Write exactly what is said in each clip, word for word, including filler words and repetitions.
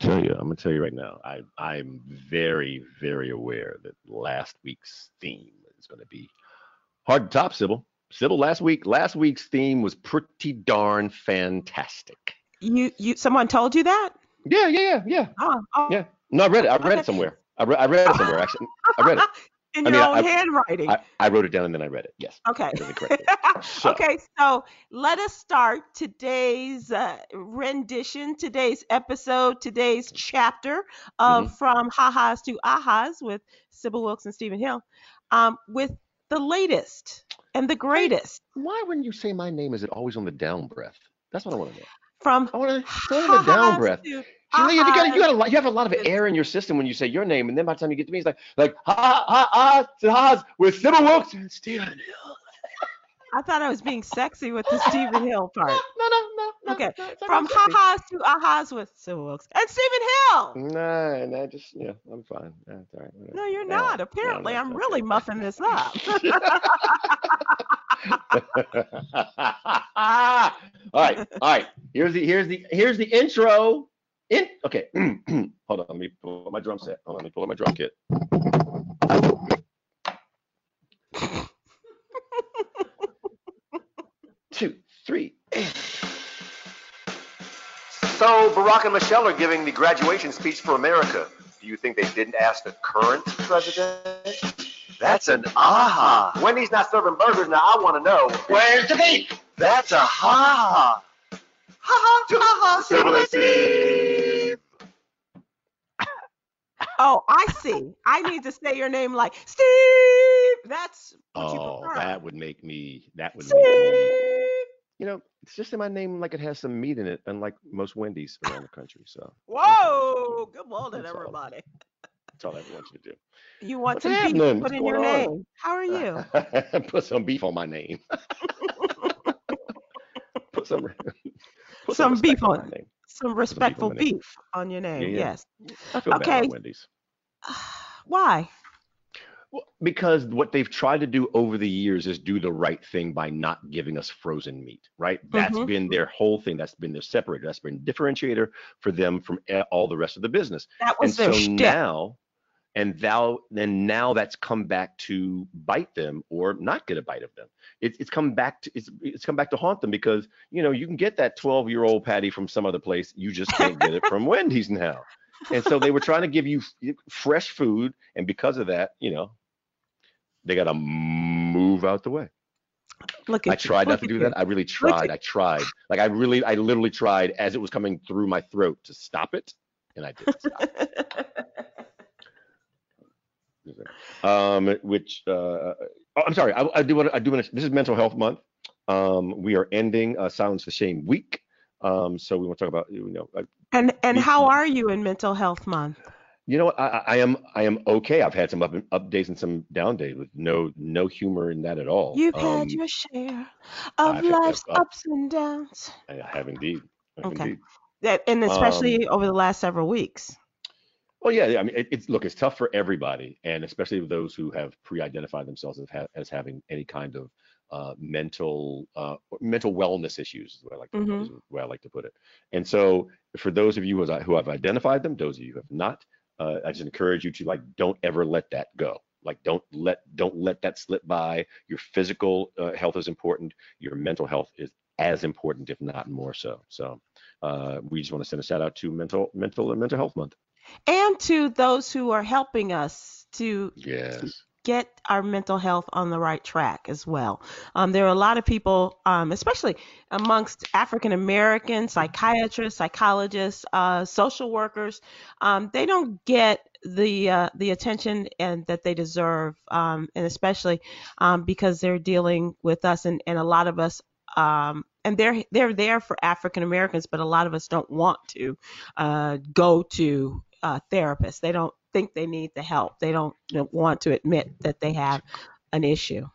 gonna tell you. I'm gonna tell you right now. I I'm very very aware that last week's theme is gonna be hard to top, Sybil. Sybil, last week last week's theme was pretty darn fantastic. You you someone told you that? Yeah yeah yeah yeah. Oh, oh. Yeah. No, I read it. I read it somewhere. I read I read it somewhere actually. I read it. In I your mean, own I, handwriting. I, I wrote it down and then I read it. Yes. Okay. So. Okay. So let us start today's uh, rendition, today's episode, today's chapter of mm-hmm. From Ha-Ha's to Ahas with Sybil Wilkes and Stephen Hill um, with the latest and the greatest. Why when you say my name is it always on the down breath? That's what I want to know. From I want to on the down breath. To You, know, you, got, you, got a lot, you have a lot of air in your system when you say your name, and then by the time you get to me, it's like, like ha ha ha ha with Sybil Wilkes and Stephen Hill. I thought I was being sexy with the Stephen Hill part. No, no, no, no. Okay, no, from ha ha's to ahas with Sybil Wilkes and Stephen Hill. No, no, just yeah, I'm fine. Yeah, all right, yeah. No, you're no, not. Apparently, no, no, I'm no, really no. muffing this up. all right, all right. Here's the here's the here's the intro. In okay, hold on. Let me pull up my drum set. Hold on, let me pull up my drum kit. Two, three, eight. So Barack and Michelle are giving the graduation speech for America. Do you think they didn't ask the current president? That's an aha. Wendy's not serving burgers now. I want to know where's the beef. That's a ha. Ha ha ha. Oh, I see. I need to say your name like Steve. That's what oh, you prefer. that would make me. That would Steve. Make me. You know, it's just in my name like it has some meat in it, unlike most Wendy's around the country. So. Whoa! Good morning, that's everybody. All, that's all I want you to do. You want What's some happening? beef? Put What's in your name. On? How are you? Put some beef on my name. Put some. Put some, some beef on, on some respectful some beef, on, beef on your name. Yeah, yeah. Yes. I feel okay. Bad at Wendy's. Why? Well, because what they've tried to do over the years is do the right thing by not giving us frozen meat, right? That's mm-hmm. been their whole thing. That's been their separator. That's been differentiator for them from all the rest of the business. That was and their so shtick. Now, and thou, and now that's come back to bite them or not get a bite of them. It's it's come back to it's it's come back to haunt them because you know you can get that twelve year old patty from some other place, you just can't get it from Wendy's now. And so they were trying to give you f- fresh food, and because of that, you know, they got to move out the way. Look at I tried you. not Look to do you. that. I really tried. At- I tried. Like I really, I literally tried as it was coming through my throat to stop it, and I didn't stop it. Um, which uh, oh, I'm sorry, I, I do want to. I do want to. This is Mental Health Month. Um, we are ending uh, Silence for Shame Week. Um, so we want to talk about you know. And and how are you in Mental Health Month? You know what? I, I am. I am okay. I've had some up, up days and some down days with no no humor in that at all. You've um, had your share of I've life's up, ups and downs. I have indeed. I have okay. Indeed. That and especially um, over the last several weeks. Well, yeah, I mean, it, it's look, it's tough for everybody, and especially those who have pre-identified themselves as, ha- as having any kind of uh, mental uh, mental wellness issues, is the way I like to, mm-hmm. is the way I like to put it. And so, for those of you who, who have identified them, those of you who have not, uh, I just encourage you to like don't ever let that go. Like don't let don't let that slip by. Your physical uh, health is important. Your mental health is as important, if not more so. So, uh, we just want to send a shout out to mental mental and mental health month. And to those who are helping us to yes. get our mental health on the right track as well. Um, there are a lot of people, um, especially amongst African American psychiatrists, psychologists, uh, social workers, um, they don't get the uh, the attention and that they deserve, um, and especially um, because they're dealing with us and, and a lot of us. Um, and they're they're there for African Americans, but a lot of us don't want to uh, go to uh, therapists. They don't think they need the help. They don't, don't want to admit that they have an issue.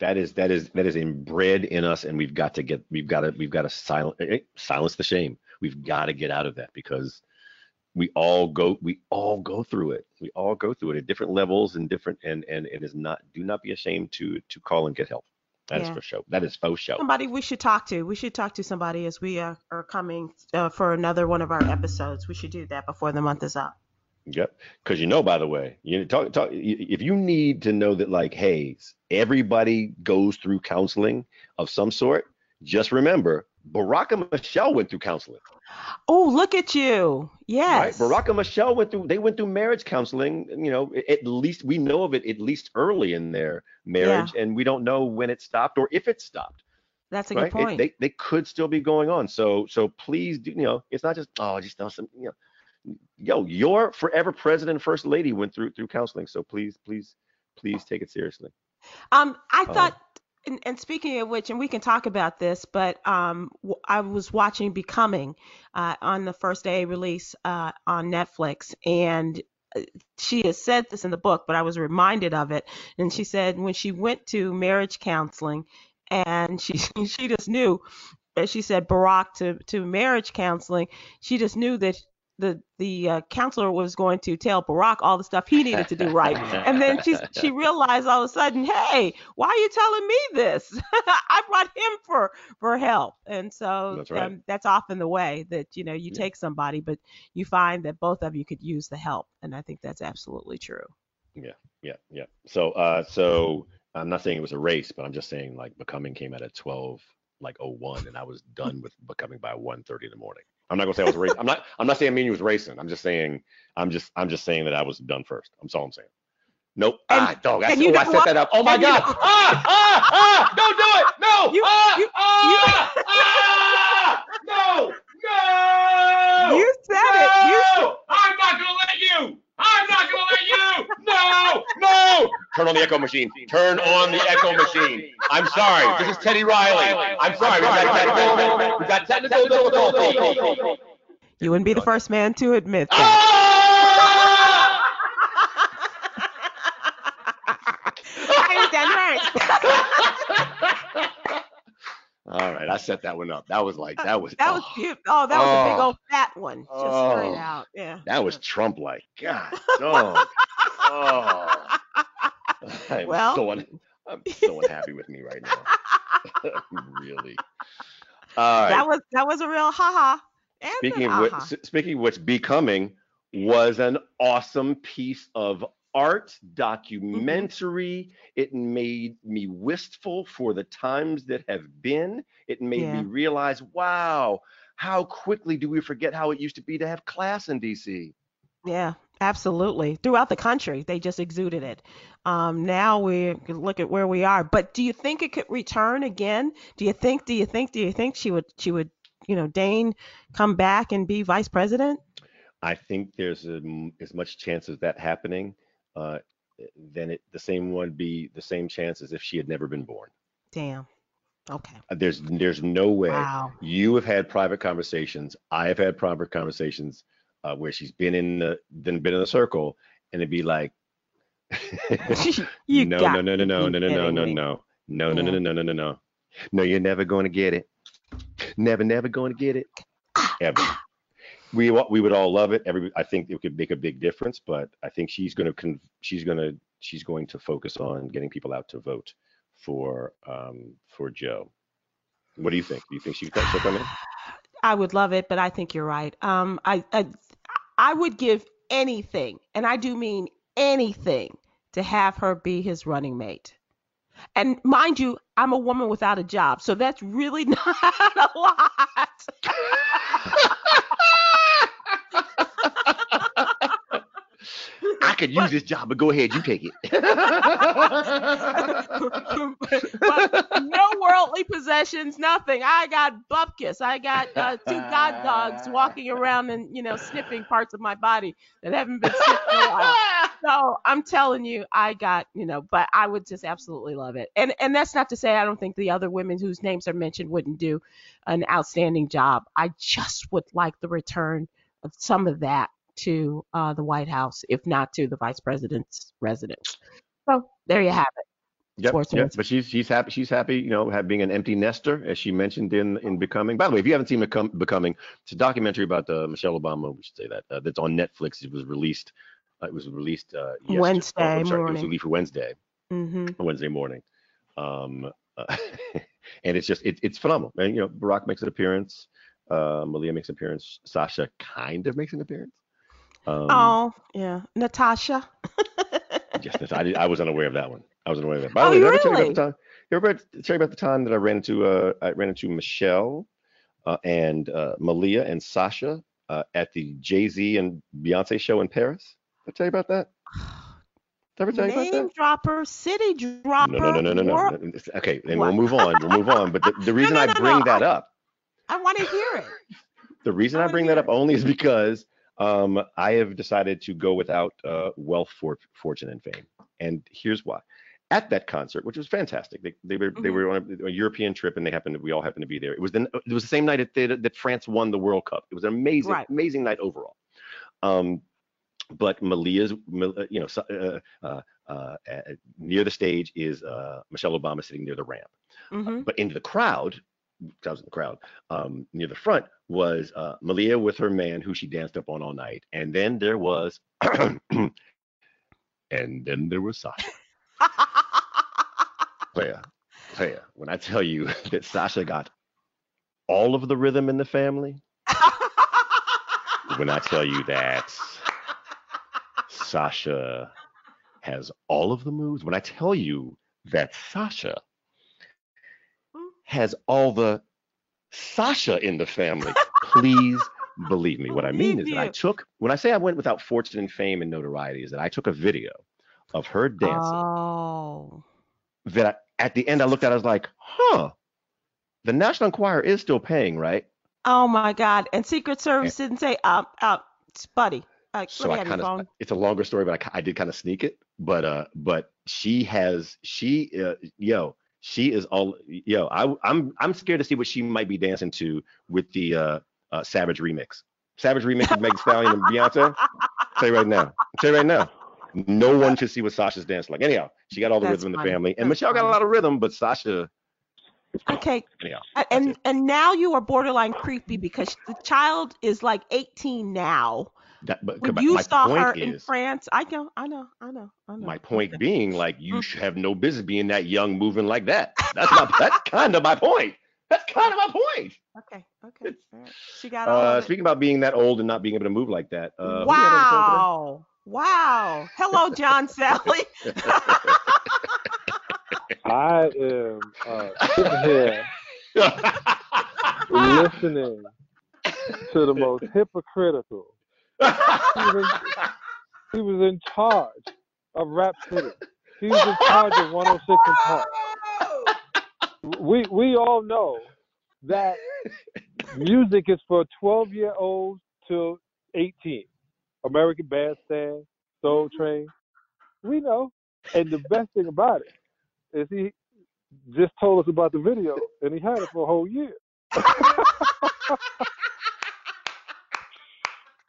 That is that is that is inbred in us, and we've got to get we've got to we've got to silence silence the shame. We've got to get out of that because we all go we all go through it. We all go through it at different levels and different and and it is not do not be ashamed to to call and get help. That yeah. is for sure. That is faux show. Somebody we should talk to. We should talk to somebody as we are, are coming uh, for another one of our episodes. We should do that before the month is up. Yep. Because, you know, by the way, you talk, talk, if you need to know that, like, hey, everybody goes through counseling of some sort, just remember Barack and Michelle went through counseling. Oh, look at you. Yes. Right? Barack and Michelle went through, they went through marriage counseling, you know, at least we know of it at least early in their marriage, yeah. and we don't know when it stopped or if it stopped. That's a right? good point. It, they, they could still be going on. So, so please do, you know, it's not just, oh, just know some, you know, yo, your forever president and first lady went through, through counseling. So please, please, please take it seriously. Um, I thought, um, And, and speaking of which, and we can talk about this, but um, w- I was watching Becoming uh, on the first day release uh, on Netflix, and she has said this in the book, but I was reminded of it. And she said when she went to marriage counseling, and she she just knew, she said Barack to, to marriage counseling, she just knew that the the uh, counselor was going to tell Barack all the stuff he needed to do right. And then she she realized all of a sudden, hey, why are you telling me this? I brought him for, for help. And so that's, right. um, that's often the way that, you know, you yeah. take somebody, but you find that both of you could use the help. And I think that's absolutely true. Yeah, yeah, yeah. So, uh, so I'm not saying it was a race, but I'm just saying, like, Becoming came out at twelve, like oh one, and I was done with Becoming by one thirty in the morning. I'm not gonna say I was racing. I'm not. I'm not saying me and you was racing. I'm just saying. I'm just. I'm just saying that I was done first. That's all I'm saying. Nope. And, ah, dog. I, see, oh, I set that up. Oh my God. Ah, ah, ah. Don't do it. No. You, ah, you, ah, you, ah, ah. No. No. You said no, it. You said it. I'm not gonna let you. I'm not gonna let you. No. No. Turn on the echo machine. Turn on the echo machine. I'm sorry. I'm sorry. This is Teddy Riley. I'm sorry. We got technical difficulty. You wouldn't be the first man to admit that. I that hurts. All right, I set that one up. That was like that was. That was oh, beautiful. Oh, that was oh, a big old fat one. Just oh, straight out. Yeah. That was Trump like. God. Oh. oh. I'm well, so un- I'm so unhappy with me right now. Really. All right. That was that was a real haha. Speaking of which, speaking of which, Becoming was an awesome piece of art documentary. Mm-hmm. It made me wistful for the times that have been. It made yeah. me realize, wow, how quickly do we forget how it used to be to have class in D C? Yeah. Absolutely. Throughout the country, they just exuded it. Um, now we look at where we are. But do you think it could return again? Do you think, do you think, do you think she would, she would, you know, deign come back and be vice president? I think there's a, as much chance of that happening uh, than it, the same one be the same chance as if she had never been born. Damn. Okay. There's, there's no way. Wow. You have had private conversations. I have had private conversations. Uh, where she's been in the then been in the circle, and it'd be like, you no, no, no, no, no, no, no, no, no, no, no, no, no, no, no, no, no, no, no, you're never going to get it, never, never going to get it, ever. We we would all love it. Every I think it could make a big difference, but I think she's going to she's going to she's going to focus on getting people out to vote for um for Joe. What do you think? Do you think she'll come in? I would love it, but I think you're right. Um, I, I I would give anything, and I do mean anything, to have her be his running mate. And mind you, I'm a woman without a job, so that's really not a lot. I could use this job, but go ahead, you take it. But no worldly possessions, nothing. I got bupkis. I got uh, two god dogs walking around and, you know, sniffing parts of my body that haven't been sniffed in a while. So I'm telling you, I got, you know, but I would just absolutely love it. And and that's not to say I don't think the other women whose names are mentioned wouldn't do an outstanding job. I just would like the return of some of that to uh, the White House, if not to the vice president's residence. So there you have it. Yep, yep. But she's she's happy. She's happy, you know, have being an empty nester, as she mentioned in in Becoming. By the way, if you haven't seen Becoming, it's a documentary about uh, Michelle Obama. We should say that uh, that's on Netflix. It was released. Uh, it was released uh, yesterday. Wednesday oh, I'm sorry, morning. It was released Wednesday. Mm-hmm. Wednesday morning. Um, uh, and it's just it, it's phenomenal. And you know, Barack makes an appearance, uh, Malia makes an appearance, Sasha kind of makes an appearance. Um, oh yeah, Natasha. Yes, I, I was unaware of that one. I was unaware of that. By the oh, way, really? Tell you about the time, you ever tell you about the time that I ran into uh, I ran into Michelle uh, and uh, Malia and Sasha uh, at the Jay-Z and Beyonce show in Paris? Did I tell you about that? Did I ever tell Name you about that? Dropper, city dropper. No, no, no, no, no, no. Okay, and what? we'll move on. We'll move on. But the, the reason no, no, no, I bring no. that up, I, I want to hear it. The reason I, I bring that up it. only is because. Um, I have decided to go without uh, wealth, for, fortune, and fame, and here's why. At that concert, which was fantastic, they they were mm-hmm. they were on a, a European trip, and they happened to, we all happened to be there. It was the it was the same night that, they, that France won the World Cup. It was an amazing right. amazing night overall. Um, but Malia's, you know, uh, uh, uh, near the stage is uh, Michelle Obama sitting near the ramp, mm-hmm. uh, but in the crowd. I was in the crowd, um, near the front was uh, Malia with her man who she danced up on all night. And then there was, and then there was Sasha. Player, player, when I tell you that Sasha got all of the rhythm in the family, when I tell you that Sasha has all of the moves, when I tell you that Sasha has all the Sasha in the family, please believe me. What I mean is that I took, when I say I went without fortune and fame and notoriety, is that I took a video of her dancing. Oh. That I, at the end I looked at, I was like, huh, the National Enquirer is still paying, right? Oh my God. And Secret Service and, didn't say, um, uh, buddy. Uh, so I kind of, it's a longer story, but I, I did kind of sneak it. But, uh, but she has, she, uh, yo, She is all, yo, I, I'm I'm scared to see what she might be dancing to with the uh, uh, Savage remix. Savage remix of Megan Stallion and Beyonce. I'll tell you right now. I'll tell you right now. No one should see what Sasha's dancing like. Anyhow, she got all the That's rhythm funny. in the family. And That's Michelle funny. got a lot of rhythm, but Sasha. Okay. Anyhow, and, and now you are borderline creepy because the child is like eighteen now. That, but when you my saw point her in is, France, I know, I know, I know, I know. My point being, like, you should have no business being that young, moving like that. That's my, that's kind of my point. That's kind of my point. Okay, okay. Right. She got. Uh, speaking about being that old and not being able to move like that. Uh, wow, wow. Hello, John Salley. I am uh, sitting here listening to the most hypocritical. He was, in, he was in charge of Rap City. He was in charge of one oh six and Park. We we all know that music is for twelve-year-olds till eighteen. American Bandstand, Soul Train. We know. And the best thing about it is he just told us about the video, and he had it for a whole year.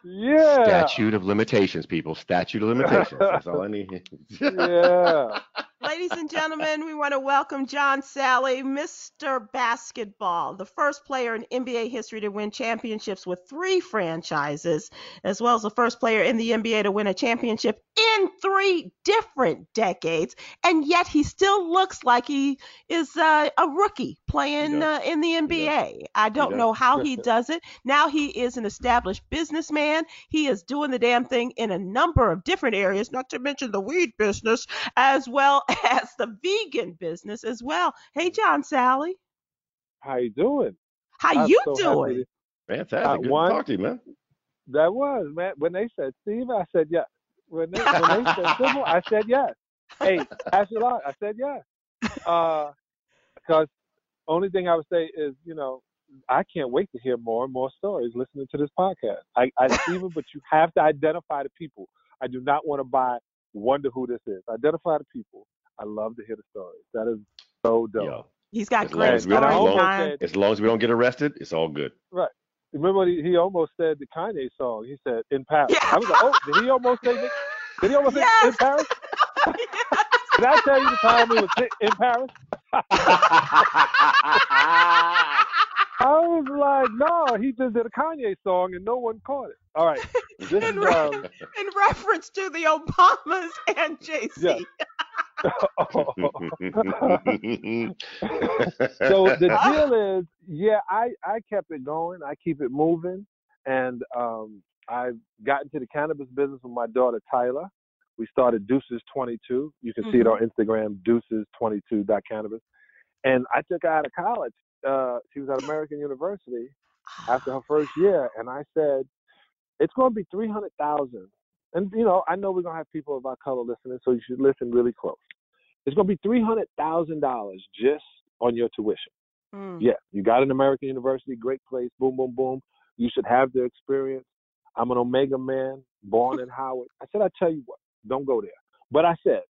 Yeah. Statute of limitations, people. Statute of limitations. That's all I need. Yeah. Ladies and gentlemen, we want to welcome John Salley, Mister Basketball, the first player in N B A history to win championships with three franchises, as well as the first player in the N B A to win a championship in three different decades. And yet he still looks like he is uh, a rookie playing uh, in the N B A. I don't know how he does it. Now he is an established businessman. He is doing the damn thing in a number of different areas, not to mention the weed business, as well as the vegan business as well. Hey, John Salley. How you doing? How I'm you so doing? Happy. Fantastic. Uh, Good one, to talk to you, man. That was, man. When they said Steve, I said yes. When they, when they said Sybil, I said yes. Hey, Ashley, I said yes. Uh, because only thing I would say is, you know, I can't wait to hear more and more stories listening to this podcast. I, I Stephen, but you have to identify the people. I do not want to buy wonder who this is. Identify the people. I love to hear the stories. That is so dope. Yo, He's got great stories. As, as long as we don't get arrested, it's all good. Right. Remember when he, he almost said the Kanye song? He said, in Paris. Yeah. I was like, oh, did he almost say that? Did he almost yes. say in Paris? Yes. Did I tell you the time he was in Paris? I was like, no, he just did a Kanye song and no one caught it. All right. This in, is, re- um, in reference to the Obamas and Jay-Z. Yeah. So the deal is, yeah, I, I kept it going. I keep it moving. And um, I've gotten to the cannabis business with my daughter, Tyler. We started Deuces twenty-two. You can mm-hmm. see it on Instagram, deuces twenty-two dot cannabis. And I took her out of college. Uh, she was at American University after her first year. And I said, it's going to be three hundred thousand dollars. And, you know, I know we're going to have people of our color listening, so you should listen really close. It's going to be three hundred thousand dollars just on your tuition. Mm. Yeah, you got an American University, great place, boom, boom, boom. You should have the experience. I'm an Omega man, born in Howard. I said, I tell you what, don't go there. But I said,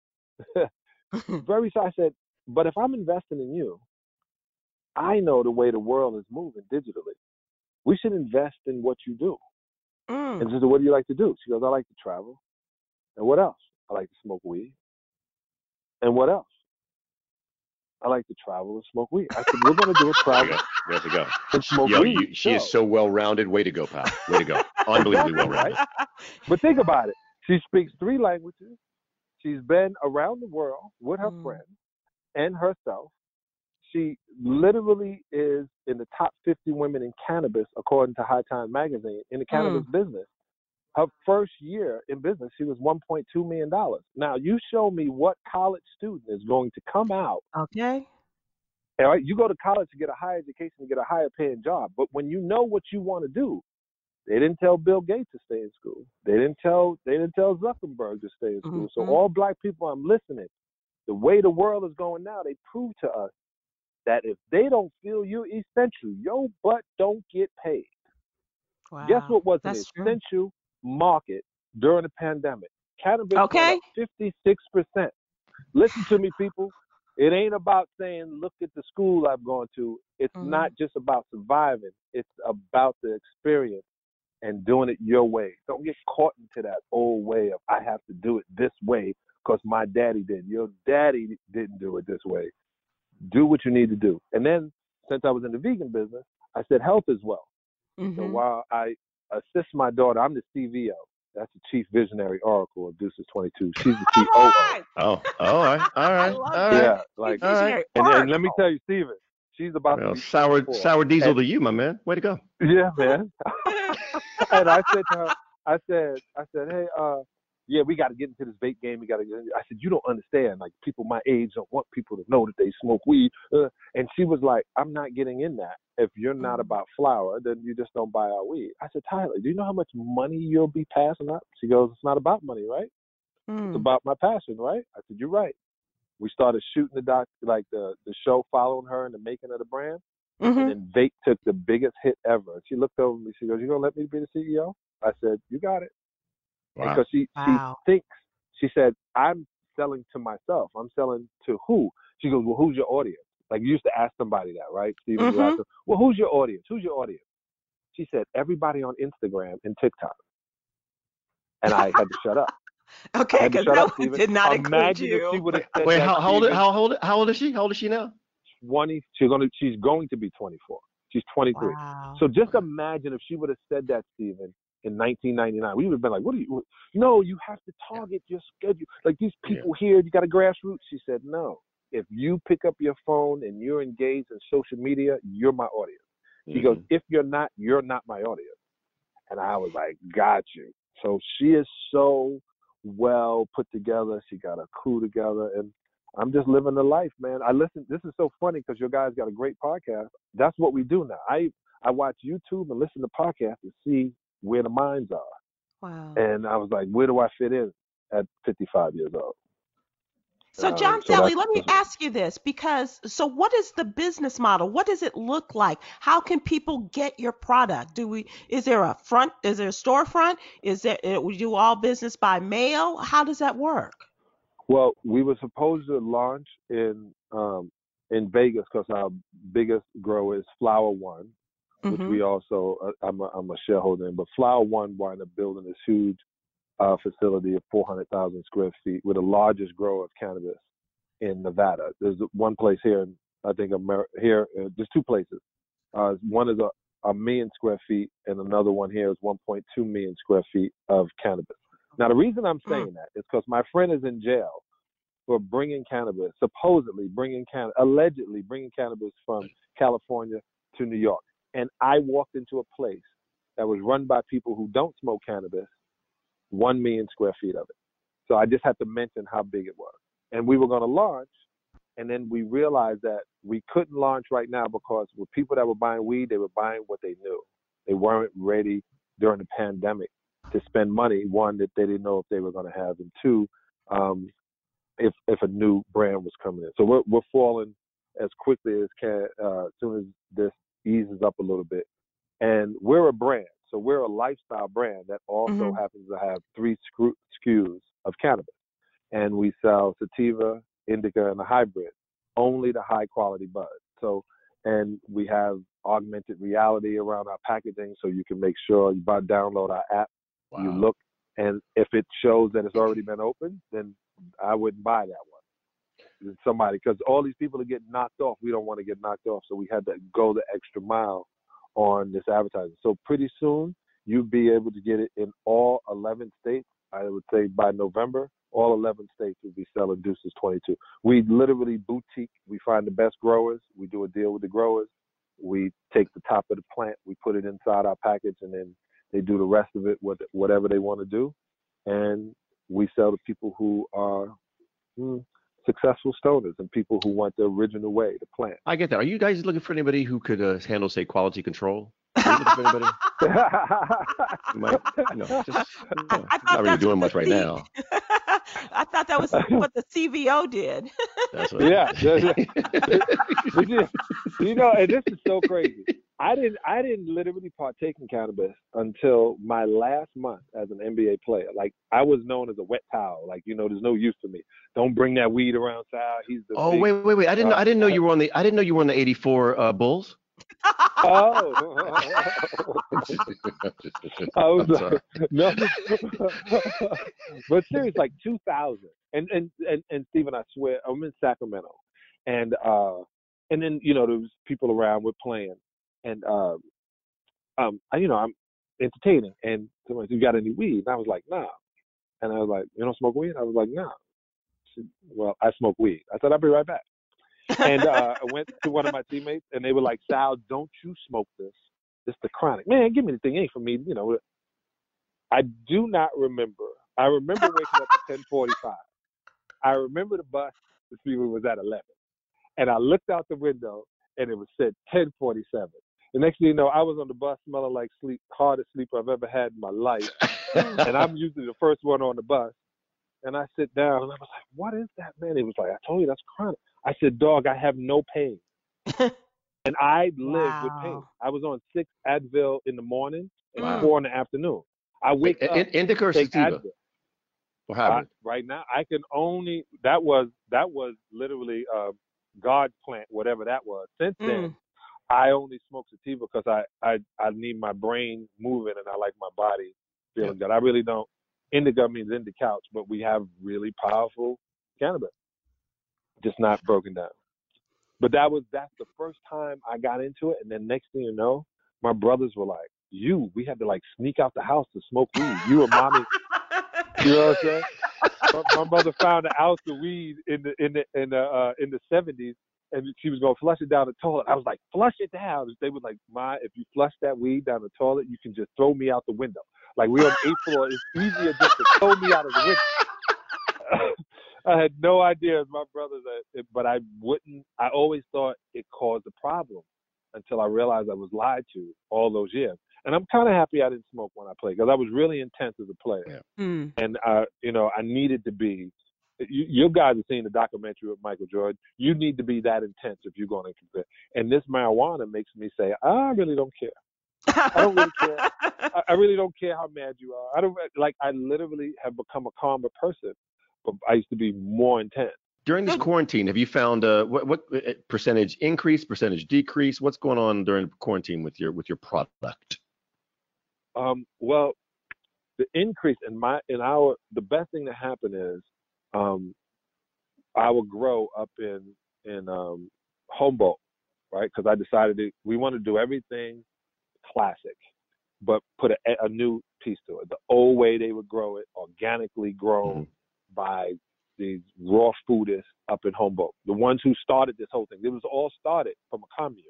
very sorry, I said, but if I'm investing in you, I know the way the world is moving digitally. We should invest in what you do. Mm. And she said, what do you like to do? She goes, I like to travel. And what else? I like to smoke weed. And what else? I like to travel and smoke weed. I said, we're going to do a travel. There you go. And smoke Yo, weed. You, she so. is so well-rounded. Way to go, pal. Way to go. Unbelievably well-rounded. Right? But think about it. She speaks three languages. She's been around the world with her mm. friends and herself. She literally is in the top fifty women in cannabis, according to High Time magazine, in the cannabis mm. business. Her first year in business, she was one point two million dollars. Now, you show me what college student is going to come out. Okay. All right, you go to college to get a higher education and get a higher paying job. But when you know what you want to do, they didn't tell Bill Gates to stay in school. They didn't tell, they didn't tell Zuckerberg to stay in school. Mm-hmm. So all black people, I'm listening. The way the world is going now, they prove to us that if they don't feel you essential, your butt don't get paid. Wow. Guess what was an essential true. market during the pandemic? Cannabis okay. fifty-six percent. Listen to me, people. It ain't about saying, look at the school I've gone to. It's mm-hmm. not just about surviving. It's about the experience and doing it your way. Don't get caught into that old way of, I have to do it this way because my daddy did. Your daddy didn't do it this way. Do what you need to do. And then, since I was in the vegan business, I said health as well. Mm-hmm. So while I assist my daughter, I'm the C V O. That's the chief visionary oracle of Deuces twenty-two. She's the C O O. Right. Oh, all right, all right, all right. Yeah, like, all right. And, and let me tell you, Stephen, she's about well, to be sour, sour diesel and, to you, my man. Way to go. Yeah, man. And I said to her, I said, I said, hey, uh, yeah, we got to get into this vape game. We got to get into it. I said, you don't understand. Like, people my age don't want people to know that they smoke weed. Uh, and she was like, I'm not getting in that. If you're not about flower, then you just don't buy our weed. I said, Tyler, do you know how much money you'll be passing up? She goes, it's not about money, right? Mm. It's about my passion, right? I said, you're right. We started shooting the doc, like the, the show following her and the making of the brand. Mm-hmm. And then vape took the biggest hit ever. She looked over at me. She goes, you going to let me be the C E O? I said, you got it. Wow. Because she, wow. she thinks, she said, I'm selling to myself. I'm selling to who? She goes, well, who's your audience? Like, you used to ask somebody that, right? Steven, mm-hmm. you asked them, well, who's your audience? Who's your audience? She said, everybody on Instagram and TikTok. And I had to shut up. Okay, because that up, one did not Imagine include you. Wait, how, how, old, how, old, how old is she? How old is she now? twenty. She's going to, she's going to be twenty-four. She's twenty-three. Wow. So just imagine if she would have said that, Steven, in nineteen ninety-nine, we would have been like, what do you, no, you have to target your schedule. Like, these people yeah. here, you got a grassroots. She said, no, if you pick up your phone and you're engaged in social media, you're my audience. She mm-hmm. goes, if you're not, you're not my audience. And I was like, got you. So she is so well put together. She got her crew together. And I'm just living the life, man. I listen. This is so funny because your guys got a great podcast. That's what we do now. I, I watch YouTube and listen to podcasts to see where the minds are. Wow. And I was like, where do I fit in at fifty-five years old? So um, John Salley, so let me ask you this, because, so what is the business model? What does it look like? How can people get your product? Do we, is there a front, is there a storefront? Is there, we do all business by mail? How does that work? Well, we were supposed to launch in, um, in Vegas, because our biggest grower is Flower One. Which mm-hmm. we also, uh, I'm, a, I'm a shareholder in, but Flower One wound up building this huge uh, facility of four hundred thousand square feet with the largest grower of cannabis in Nevada. There's one place here, in, I think Amer- here, uh, there's two places. Uh, one is a, a million square feet, and another one here is one point two million square feet of cannabis. Now, the reason I'm saying mm. that is because my friend is in jail for bringing cannabis, supposedly bringing can, allegedly bringing cannabis from California to New York. And I walked into a place that was run by people who don't smoke cannabis, one million square feet of it. So I just had to mention how big it was. And we were going to launch, and then we realized that we couldn't launch right now because with people that were buying weed, they were buying what they knew. They weren't ready during the pandemic to spend money, one, that they didn't know if they were going to have, and two, um, if if a new brand was coming in. So we're, we're falling as quickly as can, uh, as soon as this eases up a little bit. And we're a brand, so we're a lifestyle brand that also mm-hmm. happens to have three screw, S K Us of cannabis. And we sell sativa, indica, and a hybrid, only the high-quality bud. So, and we have augmented reality around our packaging, so you can make sure you buy, download our app, wow. you look, and if it shows that it's already been opened, then I wouldn't buy that one. Somebody, because all these people are getting knocked off. We don't want to get knocked off, so we had to go the extra mile on this advertising. So pretty soon, you'll be able to get it in all eleven states. I would say by November, all eleven states will be selling Deuces twenty-two. We literally boutique. We find the best growers. We do a deal with the growers. We take the top of the plant. We put it inside our package, and then they do the rest of it with whatever they want to do. And we sell to people who are hmm, successful stoners and people who want the original way to plant. I get that. Are you guys looking for anybody who could uh, handle, say, quality control? Anybody? Might, no, just, no, not really doing much right now. I thought that was what the C V O did. That's what yeah, yeah, yeah. You know, and this is so crazy. I didn't, I didn't literally partake in cannabis until my last month as an N B A player. Like, I was known as a wet towel. Like, you know, there's no use to me. Don't bring that weed around, Sal. He's the. Oh big, wait, wait, wait! I didn't, uh, I didn't know you were on the, I didn't know you were on the eighty-four uh, Bulls. Oh, I was like, no, but seriously, like two thousand, and and and and Stephen, I swear, I'm in Sacramento, and uh, and then you know there was people around, we're playing, and um, um, I, you know, I'm entertaining, and someone said, "You got any weed?" And I was like, "Nah," and I was like, "You don't smoke weed?" I was like, "Nah." She, well, I smoke weed. I said, "I'll be right back." And uh, I went to one of my teammates, and they were like, "Sal, don't you smoke this? It's the chronic. Man, give me the thing. It ain't for me." You know, I do not remember. I remember waking up at ten forty-five. I remember the bus. The fever was at eleven. And I looked out the window, and it was said ten forty-seven. The next thing you know, I was on the bus smelling like sleep, hardest sleep I've ever had in my life. And I'm usually the first one on the bus. And I sit down, and I was like, "What is that, man?" He was like, "I told you, that's chronic." I said, "Dog, I have no pain." And I lived wow. with pain. I was on six Advil in the morning and wow. four in the afternoon. I wake Wait, up. In, indica or sativa? What happened? I, right now, I can only, that was that was literally uh, God's plant, whatever that was. Since mm. then, I only smoke sativa because I, I, I need my brain moving and I like my body feeling yeah. good. I really don't. Indica means in the couch, but we have really powerful cannabis. Just not broken down. But that was that's the first time I got into it. And then next thing you know, my brothers were like, you, we had to like sneak out the house to smoke weed. You and mommy. You know what I'm saying? My, my mother found the ounce of weed in the in the in the uh, in the seventies, and she was gonna flush it down the toilet. I was like, flush it down. They were like, Ma, if you flush that weed down the toilet, you can just throw me out the window. Like, we're on the eighth floor, it's easier just to throw me out of the window. I had no idea as my brothers, but I wouldn't, I always thought it caused a problem until I realized I was lied to all those years. And I'm kind of happy I didn't smoke when I played because I was really intense as a player. Yeah. Mm. And, uh, you know, I needed to be, you, you guys have seen the documentary with Michael Jordan. You need to be that intense if you're going to compete. And this marijuana makes me say, I really don't care. I don't really care. I, I really don't care how mad you are. I don't, like, I literally have become a calmer person. But I used to be more intense. During this quarantine, have you found uh, what, what percentage increase, percentage decrease? What's going on during quarantine with your with your product? Um, well, the increase in my in our the best thing that happened is um, our grow up in in um, Humboldt, right? Because I decided to, we want to do everything classic, but put a, a new piece to it. The old way they would grow it, organically grown. Mm-hmm. By these raw foodists up in Humboldt, the ones who started this whole thing. It was all started from a commune.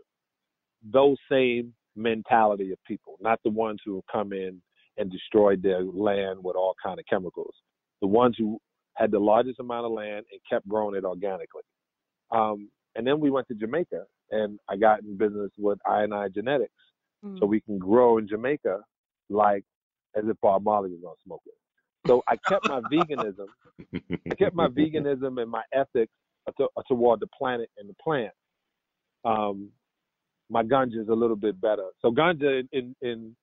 Those same mentality of people, not the ones who have come in and destroyed their land with all kind of chemicals. The ones who had the largest amount of land and kept growing it organically. Um, and then we went to Jamaica, and I got in business with I and I Genetics, mm. so we can grow in Jamaica like as if Bob Marley was gonna smoke it. So I kept my veganism, I kept my veganism and my ethics to, toward the planet and the plant. Um, my ganja is a little bit better. So ganja in in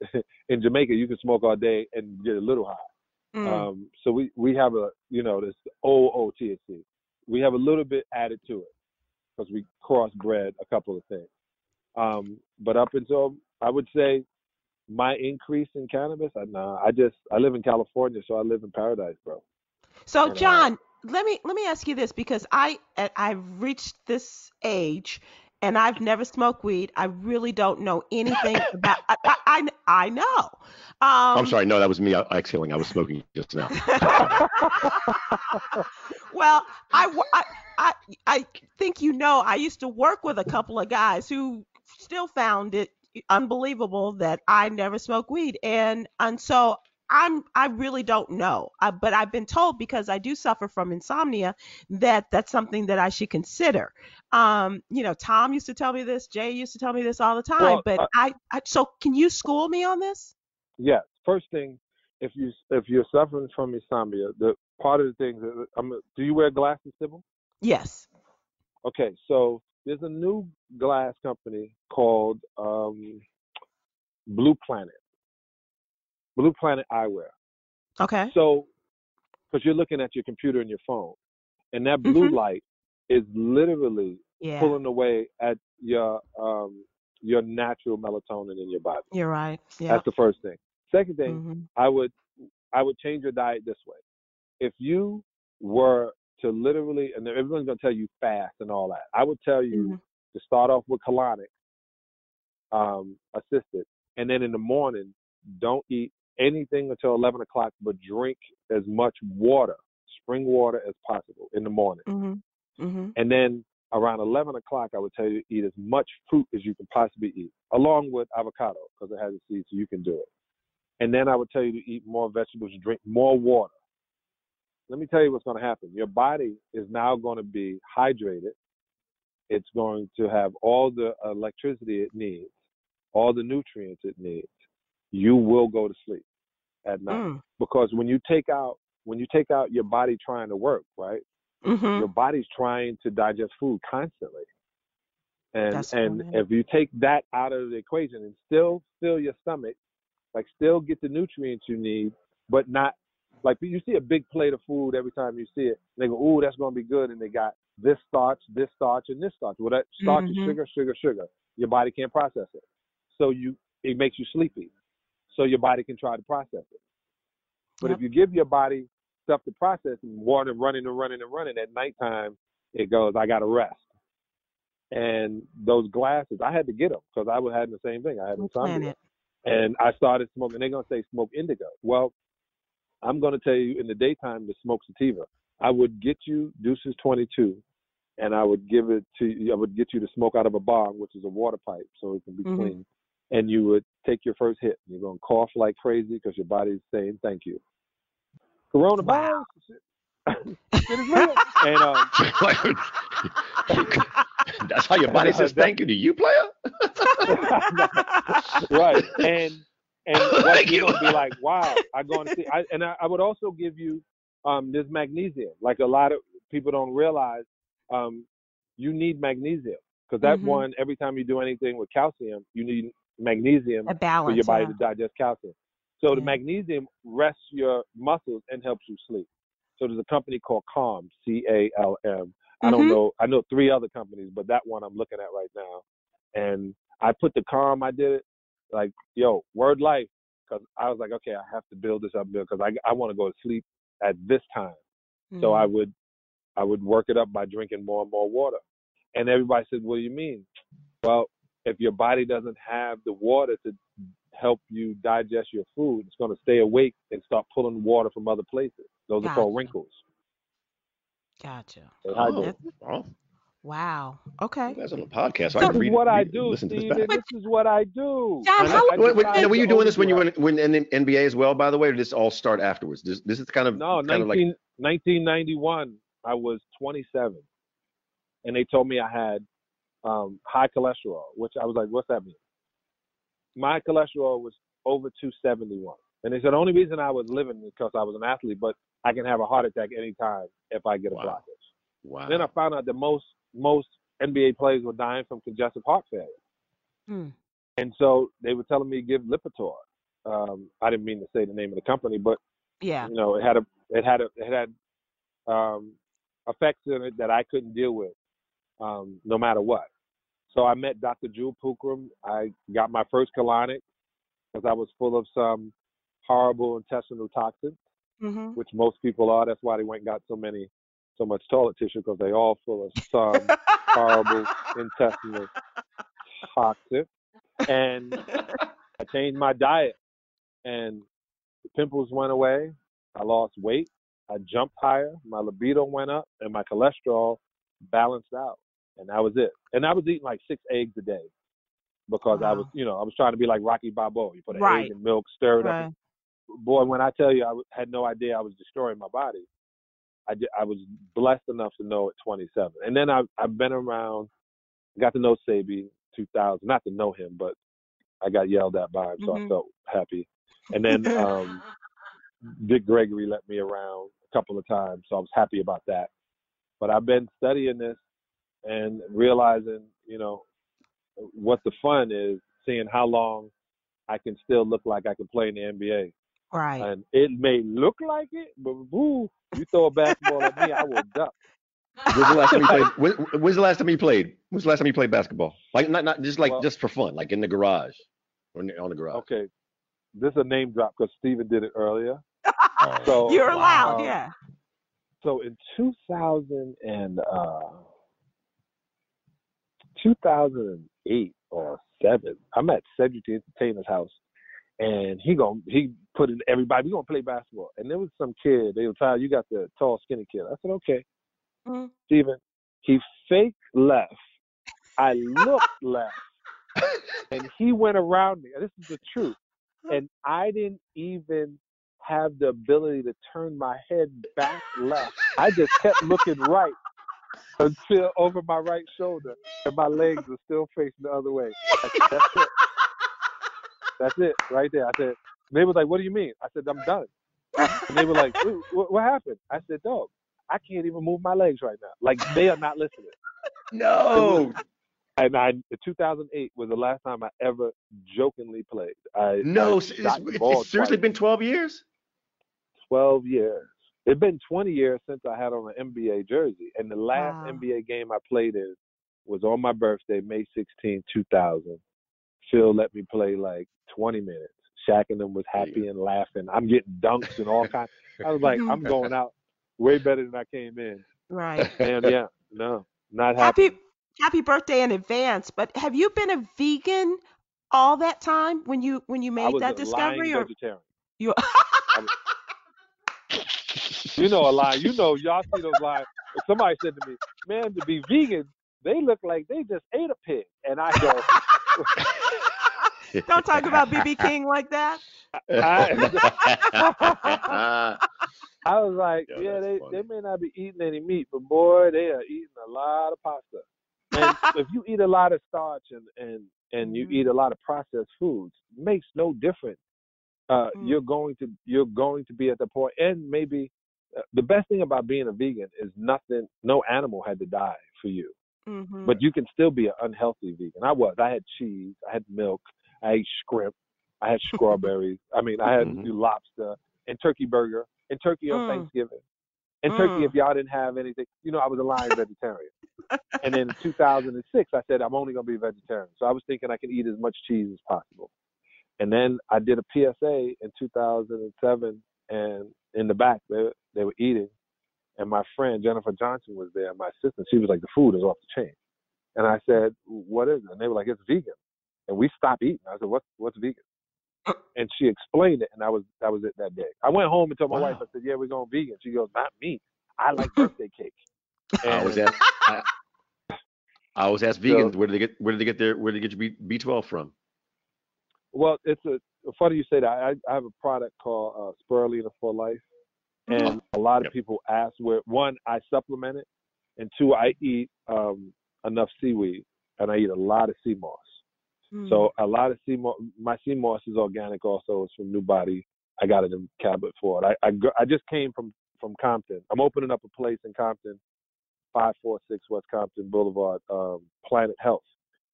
in Jamaica, you can smoke all day and get a little high. Mm. Um, so we, we have a, you know, this O O T H C. We have a little bit added to it because we crossbred a couple of things. Um, but up until, I would say, my increase in cannabis, I, nah, I just, I live in California, so I live in paradise, bro. So, and John, I, let me let me ask you this, because I I've reached this age and I've never smoked weed. I really don't know anything about. I, I, I, I know. Um, I'm sorry. No, that was me exhaling. I was smoking just now. Well, I, I, I, I think, you know, I used to work with a couple of guys who still found it unbelievable that I never smoked weed. And, and so I'm, I really don't know. Uh, but I've been told, because I do suffer from insomnia, that that's something that I should consider. Um, you know, Tom used to tell me this, Jay used to tell me this all the time, well, but uh, I, I, so can you school me on this? Yeah. First thing, if you, if you're suffering from insomnia, the part of the things that I'm, do you wear glasses, Sybil? Yes. Okay. So there's a new glass company called, um, Blue Planet. Blue Planet Eyewear. Okay. So, because you're looking at your computer and your phone, and that blue mm-hmm. light is literally yeah. pulling away at your um, your natural melatonin in your body. You're right. Yeah. That's the first thing. Second thing, mm-hmm. I would I would change your diet this way. If you were to literally, and everyone's gonna tell you fast and all that, I would tell you mm-hmm. to start off with colonic um, assisted, and then in the morning, don't eat anything until eleven o'clock, but drink as much water, spring water, as possible in the morning. Mm-hmm. Mm-hmm. And then around eleven o'clock, I would tell you to eat as much fruit as you can possibly eat, along with avocado, because it has a seed, so you can do it. And then I would tell you to eat more vegetables, drink more water. Let me tell you what's going to happen. Your body is now going to be hydrated. It's going to have all the electricity it needs, all the nutrients it needs. You will go to sleep at night mm. because when you take out when you take out your body trying to work, right? Mm-hmm. Your body's trying to digest food constantly, and That's and funny. If you take that out of the equation and still fill your stomach, like still get the nutrients you need, but not like you see a big plate of food every time you see it. They go, "Ooh, that's gonna be good," and they got this starch, this starch, and this starch. Well, that starch mm-hmm. is sugar, sugar, sugar. Your body can't process it, so you it makes you sleepy. So your body can try to process it. But yep. if you give your body stuff to process and water running and running and running, at nighttime, it goes, I got to rest. And those glasses, I had to get them because I was having the same thing. I had insomnia. And I started smoking. They're going to say smoke indigo. Well, I'm going to tell you in the daytime to smoke sativa. I would get you Deuces twenty-two, and I would give it to you. I would get you to smoke out of a bong, which is a water pipe, so it can be mm-hmm. clean. And you would take your first hit. You're going to cough like crazy because your body's saying, thank you. Coronavirus. Wow. Shit is real. And, um, that's how your body says thank you to you, player? Right. And and thank you. You'd be like, wow, I'm going to see. I, and I, I would also give you um, this magnesium. Like a lot of people don't realize um, you need magnesium. Because that mm-hmm. one, every time you do anything with calcium, you need magnesium balance, for your body yeah. to digest calcium. So yeah. the magnesium rests your muscles and helps you sleep. So there's a company called Calm, C A L M. Mm-hmm. I don't know. I know three other companies, but that one I'm looking at right now. And I put the Calm, I did it like, yo, word life. Because I was like, okay, I have to build this up because I, I want to go to sleep at this time. Mm-hmm. So I would, I would work it up by drinking more and more water. And everybody said, what do you mean? Well, if your body doesn't have the water to help you digest your food, it's going to stay awake and start pulling water from other places. Those gotcha. Are called wrinkles. Gotcha. So how oh, that's, wow. Okay. That's on the podcast. So I can read, what read, I do, listen Steve, to this, this is what I do. John, how I, I, wait, wait, were you doing this when you were in, when in the N B A as well, by the way, or did this all start afterwards? This, this is kind of no. Kind nineteen, of like... nineteen ninety-one, I was twenty-seven, and they told me I had um, high cholesterol, which I was like, what's that mean? My cholesterol was over two seventy-one. And they said the only reason I was living is because I was an athlete, but I can have a heart attack anytime if I get a wow. blockage. Wow. Then I found out that most most N B A players were dying from congestive heart failure. Hmm. And so they were telling me to give Lipitor. Um, I didn't mean to say the name of the company, but yeah, you know, it had a it had a, it had um, effects in it that I couldn't deal with, um, no matter what. So I met Doctor Jewel Pookram. I got my first colonic because I was full of some horrible intestinal toxins, mm-hmm. which most people are. That's why they went and got so many, so much toilet tissue, because they all full of some horrible intestinal toxin. And I changed my diet, and the pimples went away. I lost weight. I jumped higher. My libido went up, and my cholesterol balanced out. And that was it. And I was eating like six eggs a day because wow. I was, you know, I was trying to be like Rocky Balboa. You put an right. egg in milk, stir it right. up. Boy, when I tell you, I had no idea I was destroying my body. I, did, I was blessed enough to know at twenty-seven. And then I, I've been around, got to know Sabi two thousand, not to know him, but I got yelled at by him, so mm-hmm. I felt happy. And then um, Dick Gregory let me around a couple of times, so I was happy about that. But I've been studying this and realizing, you know, what the fun is, seeing how long I can still look like I can play in the N B A. Right. And it may look like it, but boo, you throw a basketball at me, I will duck. When's the last time you played? When, when's the last time you played? When's the last time you played basketball? Like not not just like well, just for fun, like in the garage or on the garage. Okay, this is a name drop because Steven did it earlier. So, you're allowed, um, yeah. So in two thousand and two thousand eight or seven, I'm at Cedric the Entertainer's house. And he gonna he put in everybody. We gonna play basketball. And there was some kid. They were tired. You got the tall, skinny kid. I said, okay, mm-hmm. Steven. He fake left. I looked left, and he went around me. This is the truth. And I didn't even have the ability to turn my head back left. I just kept looking right until over my right shoulder, and my legs were still facing the other way. I said, that's it. That's it, right there. I said, they was like, what do you mean? I said, I'm done. And they were like, what, what happened? I said, dog, I can't even move my legs right now. Like, they are not listening. No. And I, two thousand eight was the last time I ever jokingly played. I No, I it's, it's seriously been twelve years? twelve years. It's been twenty years since I had on an N B A jersey. And the last wow. N B A game I played in was on my birthday, May sixteenth, two thousand. Phil let me play like twenty minutes. Shaq and them was happy and laughing. I'm getting dunks and all kinds. I was like, I'm going out way better than I came in. Right. And yeah, no, not happy. Happy, happy birthday in advance. But have you been a vegan all that time when you when you made I was that a discovery? Lying or vegetarian? You. I was, you know a lie. You know y'all see those lies. Somebody said to me, "Man, to be vegan, they look like they just ate a pig," and I go. Don't talk about B B King like that. I, I was like, yo, yeah, they, they may not be eating any meat, but boy, they are eating a lot of pasta. And if you eat a lot of starch and, and, and you mm. eat a lot of processed foods, it makes no difference. Uh, mm. You're going to you're going to be at the point, and maybe uh, the best thing about being a vegan is nothing, no animal had to die for you. Mm-hmm. But you can still be an unhealthy vegan. I was. I had cheese. I had milk. I ate shrimp. I had strawberries. I mean, I had mm-hmm. lobster and turkey burger and turkey on mm. Thanksgiving and mm. turkey if y'all didn't have anything. You know, I was a lying vegetarian. And then in two thousand six, I said, I'm only going to be vegetarian. So I was thinking I can eat as much cheese as possible. And then I did a P S A in two thousand seven, and in the back, they, they were eating. And my friend, Jennifer Johnson, was there, my sister. She was like, the food is off the chain. And I said, what is it? And they were like, it's vegan. And we stopped eating. I said, what's, what's vegan? And she explained it, and I was, that was it that day. I went home and told my wow. wife, I said, yeah, we're going vegan. She goes, not me. I like birthday cake. I always ask, I, I always ask vegans, so, where do they get where do they get their where do they get your B twelve from? Well, it's a funny you say that. I, I have a product called uh, Spirulina for Life, and a lot of yep. people ask where. One, I supplement it, and two, I eat um, enough seaweed, and I eat a lot of sea moss. Mm. So a lot of sea moss. My sea moss is organic. Also, it's from New Body. I got it in Cabot Ford. I, I I just came from from Compton. I'm opening up a place in Compton, five forty-six West Compton Boulevard, um, Planet Health.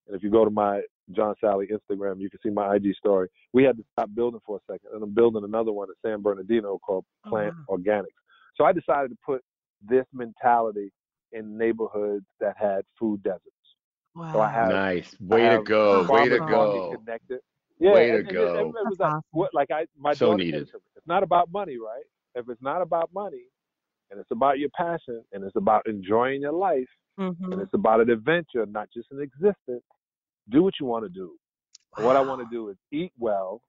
And if you go to my John Salley Instagram, you can see my I G story. We had to stop building for a second, and I'm building another one in San Bernardino called Plant oh, wow. Organics. So I decided to put this mentality in neighborhoods that had food deserts. Wow. So I have, nice. Way I have to go. Way to go. Connected. Yeah, way and, to and, go. And it was like, what, like I, my so needed. It's not about money, right? If it's not about money, and it's about your passion, and it's about enjoying your life, mm-hmm. and it's about an adventure, not just an existence, do what you want to do. Wow. What I want to do is eat well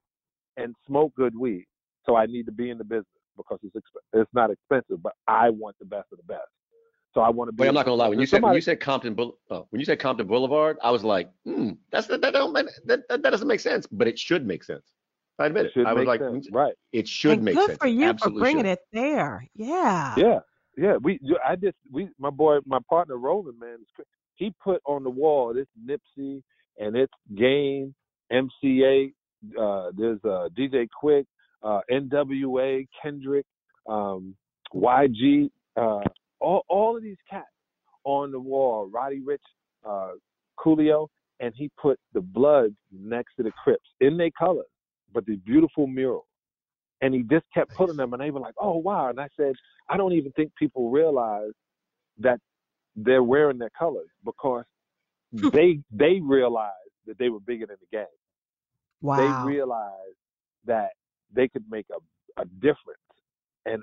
and smoke good weed. So I need to be in the business because it's exp- it's not expensive, but I want the best of the best. So I want to be. Wait, I'm not gonna lie. When you said somebody, when you said Compton, oh, when you said Compton Boulevard, I was like, mm, that's that that, don't, that that that doesn't make sense, but it should make sense. I admit it. it. I was like, sense. right. It should and make good sense. Good for you Absolutely for bringing should. it there. Yeah. Yeah, yeah. We, I just, we, my boy, my partner Roland, man, he put on the wall this Nipsey. And it's Game, M C A, uh, there's uh, D J Quick, uh, N W A, Kendrick, um, Y G, uh, all, all of these cats on the wall, Roddy Ricch, uh, Coolio, and he put the Bloods next to the Crips in their colors, but the beautiful mural. And he just kept putting them, and they were like, oh, wow. And I said, I don't even think people realize that they're wearing their colors because they they realized that they were bigger than the game. Wow. They realized that they could make a, a difference. And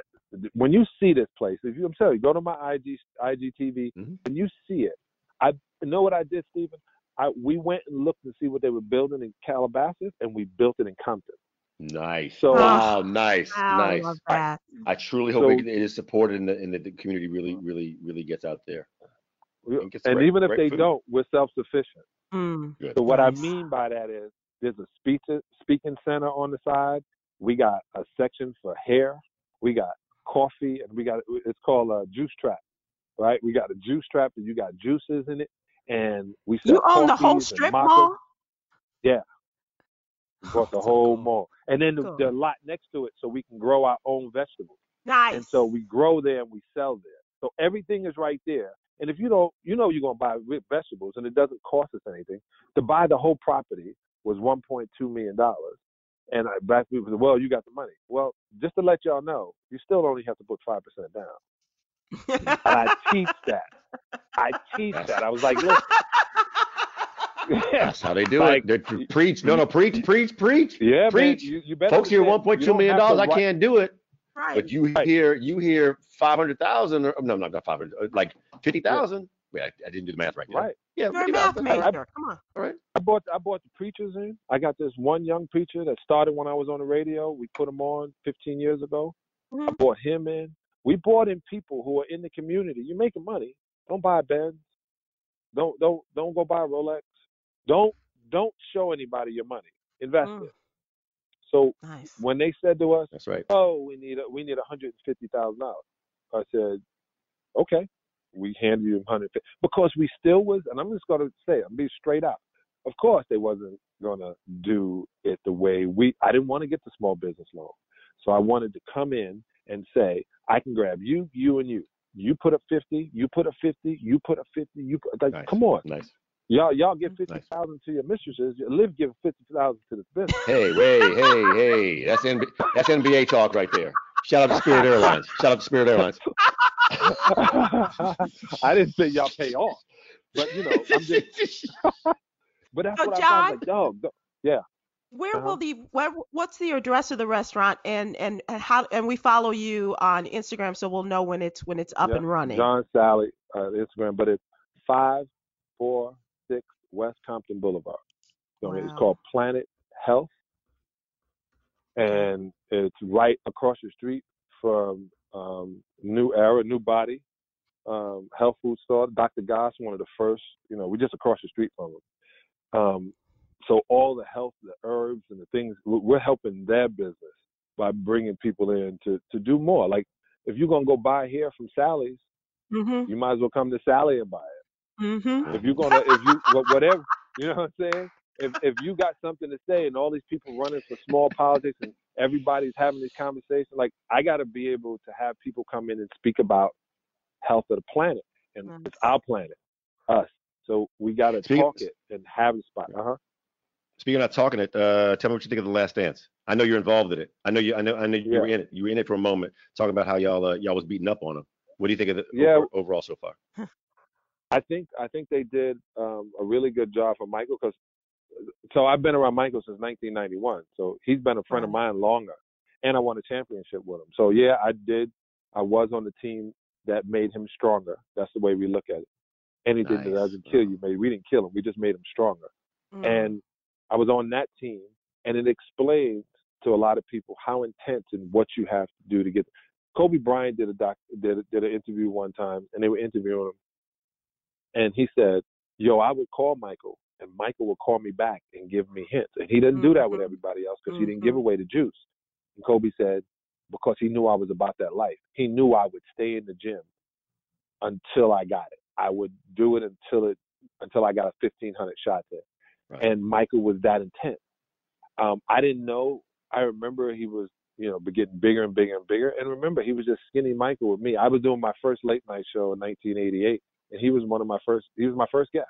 when you see this place, if you, I'm telling you, go to my I G T V mm-hmm. and you see it. I you know what I did, Stephen? I we went and looked to see what they were building in Calabasas, and we built it in Compton. Nice. So, wow, nice, wow, nice. I love that. I, I truly hope so, it is supported and the, and the community really, really, really gets out there. And, and right, even if right they food. don't, we're self-sufficient. Mm. So what nice. I mean by that is there's a speech, speaking center on the side. We got a section for hair. We got coffee, and we got it's called a juice trap, right? We got a juice trap, and you got juices in it, and we sell. You own the whole strip mall? Yeah, we bought the whole mall, and then the, the lot next to it, so we can grow our own vegetables. Nice. And so we grow there and we sell there. So everything is right there. And if you don't, you know you're going to buy vegetables, and it doesn't cost us anything. To buy the whole property was one point two million dollars. And I, black people said, well, you got the money. Well, just to let y'all know, you still only have to put five percent down. And I teach that. I teach that. I was like, listen. That's how they do like, it. They preach. No, no, preach, preach, preach. Yeah, preach. Man, you, you better Folks, here, one point two million dollars, I can't do it. Right. But you right. hear you hear five hundred thousand or no no not five hundred like fifty thousand. Wait, I, I didn't do the math right. Now. Right. Yeah. You're a math major. I, I, Come on. All right. I bought I bought the preachers in. I got this one young preacher that started when I was on the radio. We put him on fifteen years ago. Mm-hmm. I bought him in. We brought in people who are in the community. You're making money. Don't buy a Benz. Don't don't don't go buy a Rolex. Don't don't show anybody your money. Invest mm. it. So nice. When they said to us, That's right. "Oh, we need a, we need one hundred fifty thousand dollars," I said, "Okay, we handed you one hundred fifty thousand dollars because we still was." And I'm just going to say, I'm being straight up. Of course, they wasn't going to do it the way we. I didn't want to get the small business loan, so I wanted to come in and say, "I can grab you, you, and you. You put up fifty. You put up fifty. You put up fifty. You put, like, nice. Come on, nice." Y'all, y'all give fifty thousand nice. to your mistresses. Liv give fifty thousand to the business. Hey, hey, hey, hey! That's N B A, that's N B A talk right there. Shout out to Spirit Airlines. Shout out to Spirit Airlines. I didn't say y'all pay off, but you know, I'm just. But that's so what John, I was like, dog. Yeah. Where uh-huh. will the where, what's the address of the restaurant and, and and how and we follow you on Instagram, so we'll know when it's when it's up yeah, and running. John Salley uh, Instagram, but it's five four. six West Compton Boulevard. So wow. It's called Planet Health, and it's right across the street from um, New Era, New Body, um, health food store. Doctor Goss, one of the first, you know, we're just across the street from them. Um, so all the health, the herbs and the things, we're helping their business by bringing people in to, to do more. Like if you're going to go buy hair from Sally's, mm-hmm. you might as well come to Sally and buy it. Mm-hmm. If you're going to, if you, whatever, you know what I'm saying? If if you got something to say and all these people running for small politics and everybody's having this conversation, like I got to be able to have people come in and speak about health of the planet and mm-hmm. it's our planet, us. So we got to talk it and have a spot. Uh huh. Speaking of talking it, uh, tell me what you think of The Last Dance. I know you're involved in it. I know you. I know. I know you yeah. were in it. You were in it for a moment, talking about how y'all uh, y'all was beating up on them. What do you think of the yeah. over, overall so far? I think I think they did um, a really good job for Michael because. So I've been around Michael since nineteen ninety-one. So he's been a friend of mine longer, and I won a championship with him. So yeah, I did. I was on the team that made him stronger. That's the way we look at it. Anything nice. That doesn't kill you, maybe we didn't kill him. We just made him stronger. Mm. And I was on that team, and it explained to a lot of people how intense and what you have to do to get. Kobe Bryant did a doc, did, did an interview one time, and they were interviewing him, and he said, "Yo, I would call Michael." And Michael would call me back and give me hints. And he didn't do that with everybody else because mm-hmm. he didn't give away the juice. And Kobe said, because he knew I was about that life. He knew I would stay in the gym until I got it. I would do it until it until I got a fifteen hundred shot there. Right. And Michael was that intent. Um, I didn't know. I remember he was, you know, getting bigger and bigger and bigger. And remember, he was just skinny Michael with me. I was doing my first late night show in nineteen eighty-eight, and he was one of my first. He was my first guest.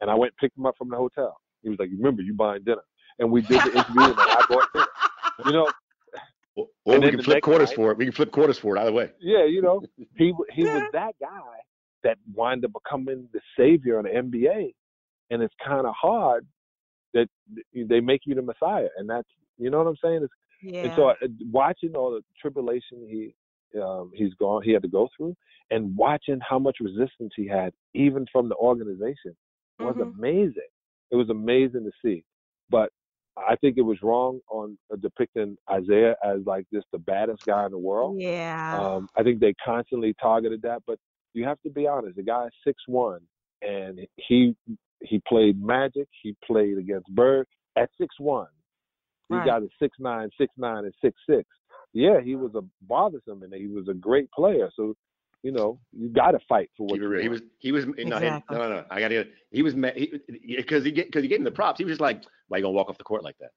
And I went and picked him up from the hotel. He was like, "Remember, you buying dinner." And we did the interview, and I bought dinner. You know, or well, we can flip quarters night, for it. We can flip quarters for it either way. Yeah, you know, he he was that guy that wound up becoming the savior in the N B A, and it's kind of hard that they make you the messiah, and that's you know what I'm saying. It's, yeah. And so watching all the tribulation he um, he's gone, he had to go through, and watching how much resistance he had, even from the organization. was mm-hmm. amazing. It was amazing to see. But I think it was wrong on depicting Isaiah as like just the baddest guy in the world. Yeah. Um, I think they constantly targeted that. But you have to be honest. The guy is six one, and he he played Magic. He played against Bird at six one. He right. got a six nine, six nine, and six six. Yeah, he was a bothersome, and he was a great player. So. You know, you got to fight for what you're. He was, he was, no, exactly. no, no, no, I got to. He was mad because he because he, he gave him the props. He was just like, "Why are you gonna walk off the court like that?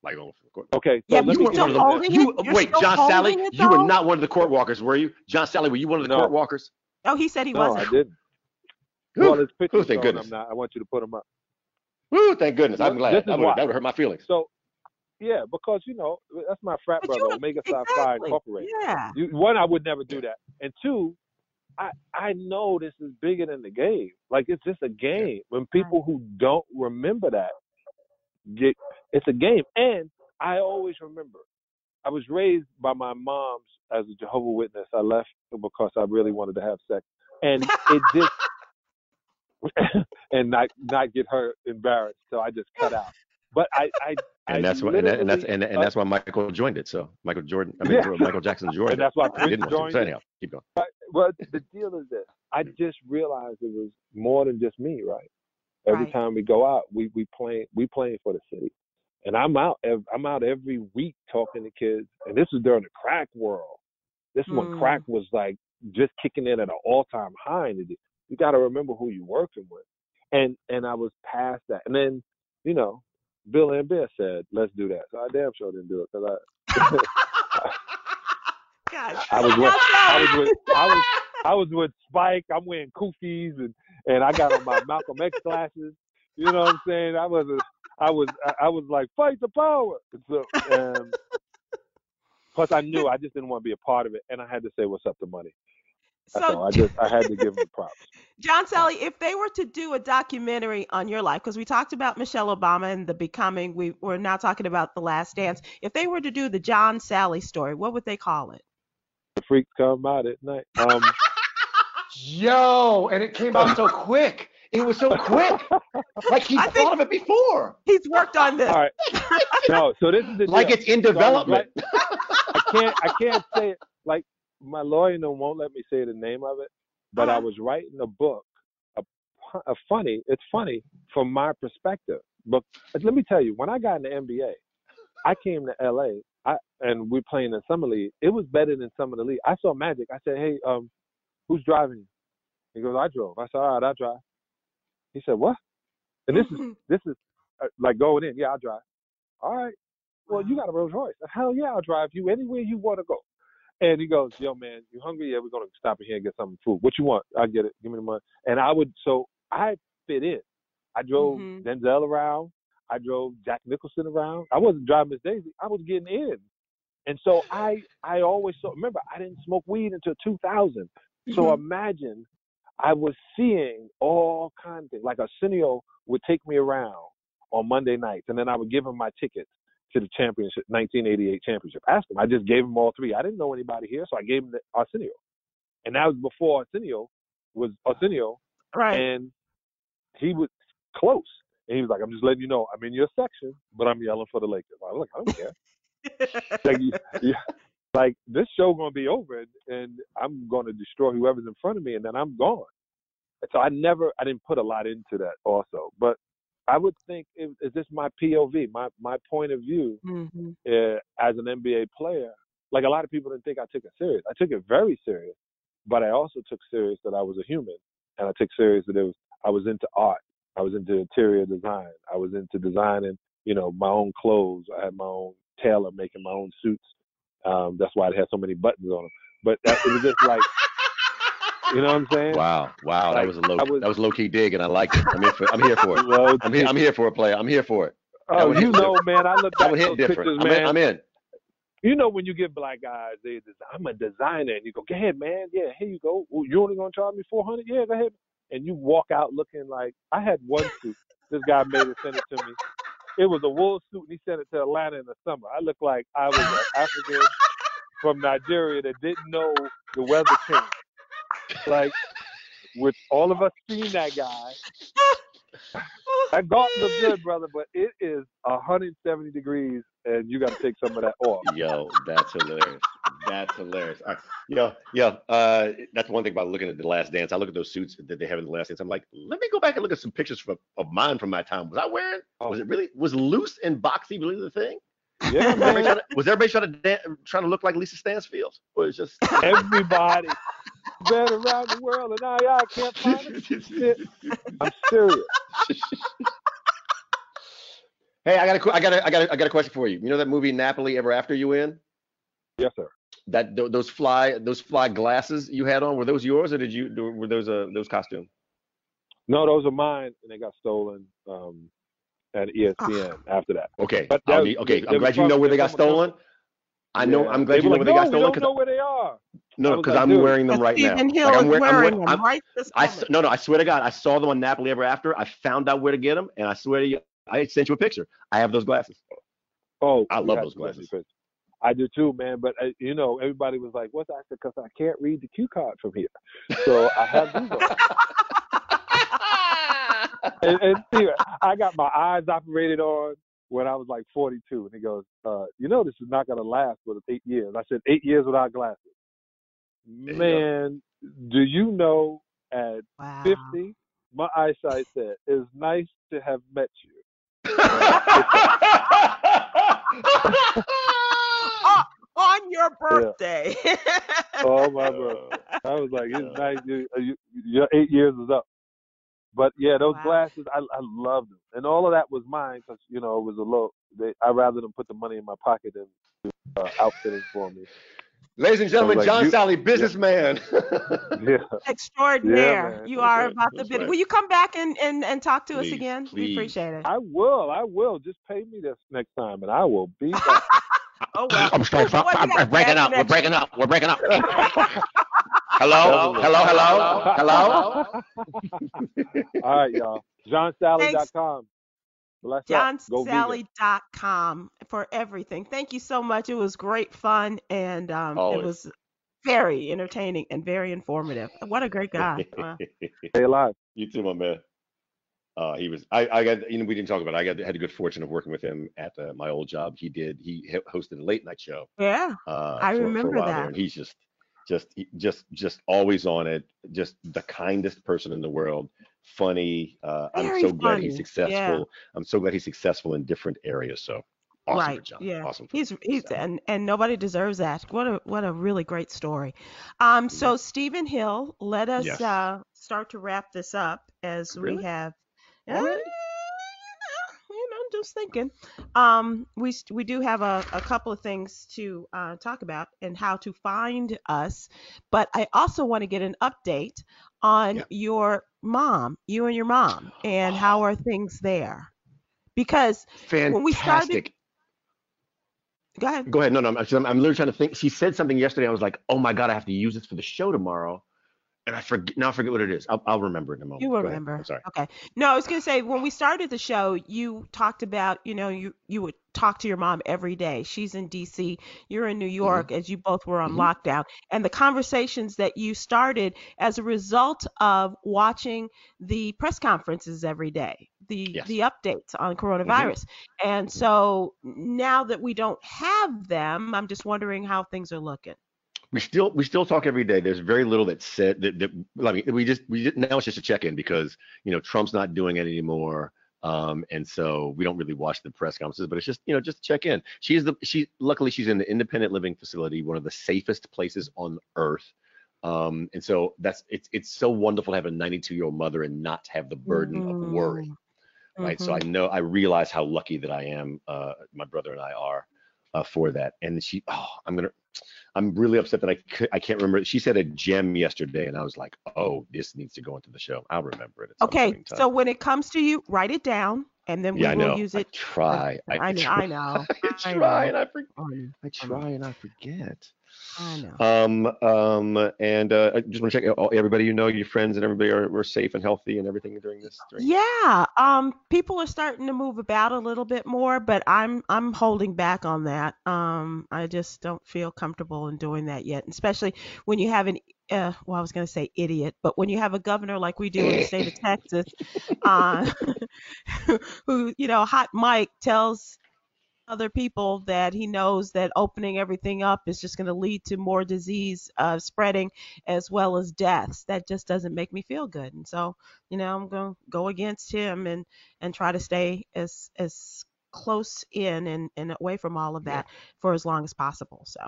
Why you going off the court?" Okay, so yeah, let me still holding the, it. You, wait, John Salley, you were not one of the court walkers, were you? John Salley, were you one of the no. court walkers? Oh, he said he no, wasn't. No, I didn't. Well, it's pictures. Thank goodness. I'm not. I want you to put them up. Woo, thank goodness. I'm glad. That would hurt my feelings. So. Yeah, because, you know, that's my frat but brother, Omega Psi exactly. Phi Incorporated. Yeah. You, one, I would never do that. And two, I I know this is bigger than the game. Like, it's just a game. When people who don't remember that, get it's a game. And I always remember. I was raised by my moms as a Jehovah's Witness. I left because I really wanted to have sex. And it just... and not, not get her embarrassed, so I just cut out. But I... I And I that's why, and, that, and that's and, and that's why Michael joined it. So Michael Jordan, I mean yeah. Michael Jackson joined. And that's why I didn't join. So anyhow, keep going. But, well, the deal is this: I just realized it was more than just me, right? Every right. time we go out, we we play we playing for the city, and I'm out. I'm out every week talking to kids, and this was during the crack world. This is mm. when crack was like just kicking in at an all-time high. You got to remember who you're working with, and and I was past that, and then you know. Bill and Bear said, "Let's do that." So I damn sure didn't do it because I, I, I, was with, I was with, I was, I was with Spike. I'm wearing Kufis and and I got on my Malcolm X glasses. You know what I'm saying? I was, I was, I was like, fight the power. So, um, plus, I knew I just didn't want to be a part of it, and I had to say, "What's up to money?" That's so all. I just I had to give them props. John Salley, if they were to do a documentary on your life, because we talked about Michelle Obama and the Becoming, we we're now talking about The Last Dance. If they were to do the John Salley story, what would they call it? The Freaks Come Out at Night. Um, Yo, and it came out so quick. It was so quick. Like he I thought of it before. He's worked on this. All right. No, so this is the like deal. It's in development. So like, I can't I can't say it like. my lawyer won't let me say the name of it, but uh-huh. I was writing a book, a, a funny, it's funny from my perspective. But let me tell you, when I got in the N B A, I came to L A, I, and we playing in summer league. It was better than summer league. I saw Magic. I said, hey, um, who's driving you? He goes, I drove. I said, all right, I drive. He said, what? And this mm-hmm. is this is uh, like going in. Yeah, I drive. All right. Well, wow. You got a Rolls Royce. Hell yeah, I'll drive you anywhere you want to go. And he goes, yo, man, you hungry? Yeah, we're going to stop in here and get some food. What you want? I get it. Give me the money. And I would, so I fit in. I drove mm-hmm. Denzel around. I drove Jack Nicholson around. I wasn't driving Miss Daisy. I was getting in. And so I, I always, saw, remember, I didn't smoke weed until two thousand. So mm-hmm. imagine I was seeing all kinds of things. Like Arsenio would take me around on Monday nights, and then I would give him my tickets to the championship, nineteen eighty-eight championship. Ask him. I just gave him all three. I didn't know anybody here, so I gave him the Arsenio. And that was before Arsenio was Arsenio. Right. And he was close. And he was like, I'm just letting you know, I'm in your section, but I'm yelling for the Lakers. I was like, I don't care. like, yeah, like, this show going to be over, and, and I'm going to destroy whoever's in front of me, and then I'm gone. And so I never, I didn't put a lot into that also. But I would think, it, is this my P O V, my, my point of view mm-hmm. uh, as an N B A player? Like, a lot of people didn't think I took it serious. I took it very serious, but I also took serious that I was a human, and I took serious that it was, I was into art. I was into interior design. I was into designing, you know, my own clothes. I had my own tailor making my own suits. Um, that's why it had so many buttons on them. But that, it was just like, you know what I'm saying? Wow, wow, like, that was a low, was, that was low key dig, and I liked it. I'm here for, I'm here for it. I'm here, I'm here for a player. I'm here for it. Oh, you know, different. man, I looked at those different. pictures, I'm man. In, I'm in. You know, when you get black guys, they, I'm a designer, and you go, go ahead, man. Yeah, here you go. Ooh, you only gonna charge me four hundred? Yeah, go ahead. And you walk out looking like, I had one suit. This guy made it, sent it to me. It was a wool suit, and he sent it to Atlanta in the summer. I looked like I was an African from Nigeria that didn't know the weather changed. Like, with all of us seeing that guy, that golf looks good, brother, but it is one hundred seventy degrees, and you got to take some of that off. Yo, that's hilarious. That's hilarious. I, yeah, yeah. Uh, that's one thing about looking at The Last Dance. I look at those suits that they have in The Last Dance. I'm like, let me go back and look at some pictures from, of mine from my time. Was I wearing? Oh. Was it really? Was loose and boxy really the thing? Yeah. Man. Everybody to, was everybody trying to dance, trying to look like Lisa Stansfield? Or it's just everybody been around the world, and I, I can't find it. I'm serious. Hey, I got a, I got a, I got a, I got a question for you. You know that movie Napoli Ever After you in? Yes, sir. That th- those fly those fly glasses you had on, were those yours, or did you were those uh those costumes? No, those are mine, and they got stolen um, at E S P N oh. after that. Okay, but that was, be, okay. They, I'm they glad you know where they got stolen. Else. I know. Yeah. I'm glad they you know like, where no, they got stolen. We don't know where they are. No, because like, I'm dude, wearing them right Stephen now. Hill like, I'm wearing, wearing I'm, them right this I, No, no. I swear to God, I saw them on Napoli Ever After. I found out where to get them, and I swear to you, I sent you a picture. I have those glasses. Oh, I love those glasses. I do too, man. But, uh, you know, everybody was like, what's that? Because I can't read the cue card from here. So I have these on. and, and see, I got my eyes operated on when I was like forty-two. And he goes, uh, you know, this is not going to last for eight years. I said, eight years without glasses. Man, do you know at wow. fifty, my eyesight said, it's nice to have met you. On your birthday. Yeah. Oh, my birthday. I was like, it's nice. You, you, your eight years is up. But, yeah, those wow. glasses, I, I loved them. And all of that was mine because, you know, it was a low. They, I rather than put the money in my pocket than uh, outfitting for me. Ladies and gentlemen, like, John you, Salley, businessman. Yeah. Extraordinaire. Yeah, you are about the business. Right. Will you come back and, and, and talk to please, us again? Please. We appreciate it. I will. I will. Just pay me this next time, and I will be back. Oh, well. I'm straight from, I'm, I'm breaking up. We're breaking up. We're breaking up. Hello? Hello? Hello? Hello? Hello? All right, y'all. John Salley dot com. John Salley dot com for everything. Thank you so much. It was great fun, and um, it was very entertaining and very informative. What a great guy. Wow. Stay alive. You too, my man. Uh, he was, I, I got, you know, we didn't talk about it. I got, had the good fortune of working with him at uh, my old job. He did, he hosted a late night show. Yeah, uh, I for, remember for a while that. There, and he's just, just just just always on it, just the kindest person in the world, funny. Uh, I'm so funny. glad he's successful. Yeah. I'm so glad he's successful in different areas. So awesome, right. for John. Yeah. Awesome. For he's he's so. and and nobody deserves that. What a what a really great story. Um so yeah. Stephen Hill, let us yes. uh start to wrap this up as really? we have uh, just thinking um we we do have a, a couple of things to uh talk about and how to find us, but I also want to get an update on yeah. your mom you and your mom and oh. how are things there, because Fantastic. when we started go ahead go ahead no no I'm, I'm, I'm literally trying to think. She said something yesterday, I was like, oh my god, I have to use this for the show tomorrow. And I forget now. I forget what it is. I'll, I'll remember in a moment. You will remember. I'm sorry. Okay. No, I was gonna say, when we started the show, you talked about, you know, you you would talk to your mom every day. She's in D C, you're in New York, mm-hmm. as you both were on mm-hmm. lockdown. And the conversations that you started as a result of watching the press conferences every day, the yes. the updates on coronavirus. Mm-hmm. And mm-hmm. so now that we don't have them, I'm just wondering how things are looking. We still we still talk every day. There's very little that's said that, that I mean, we just we just, now it's just a check-in because, you know, Trump's not doing it anymore, um, and so we don't really watch the press conferences. But it's just, you know, just check in. She's the she luckily she's in the independent living facility, one of the safest places on earth, um, and so that's it's it's so wonderful to have a ninety-two year old mother and not have the burden mm-hmm. of worry, right? Mm-hmm. So I know I realize how lucky that I am. Uh, my brother and I are uh, for that, and she oh I'm gonna. I'm really upset that I, I can't remember. She said a gem yesterday, and I was like, oh, this needs to go into the show. I'll remember it. Okay, so when it comes to you, write it down, and then we yeah, will use it. I try. I, I, I try. I know. I try, I know. and I forget. I try, and I forget. I know. Um, um, and uh, I just want to check, everybody you know, your friends and everybody are we're safe and healthy and everything during this. During yeah. Um, people are starting to move about a little bit more, but I'm I'm holding back on that. Um, I just don't feel comfortable in doing that yet, especially when you have an uh, well, I was going to say idiot, but when you have a governor like we do in the state of Texas, uh, who you know, Hot Mike tells other people that he knows that opening everything up is just going to lead to more disease uh, spreading as well as deaths. That just doesn't make me feel good. And so, you know, I'm going to go against him and, and try to stay as as close in and, and away from all of that yeah. for as long as possible. So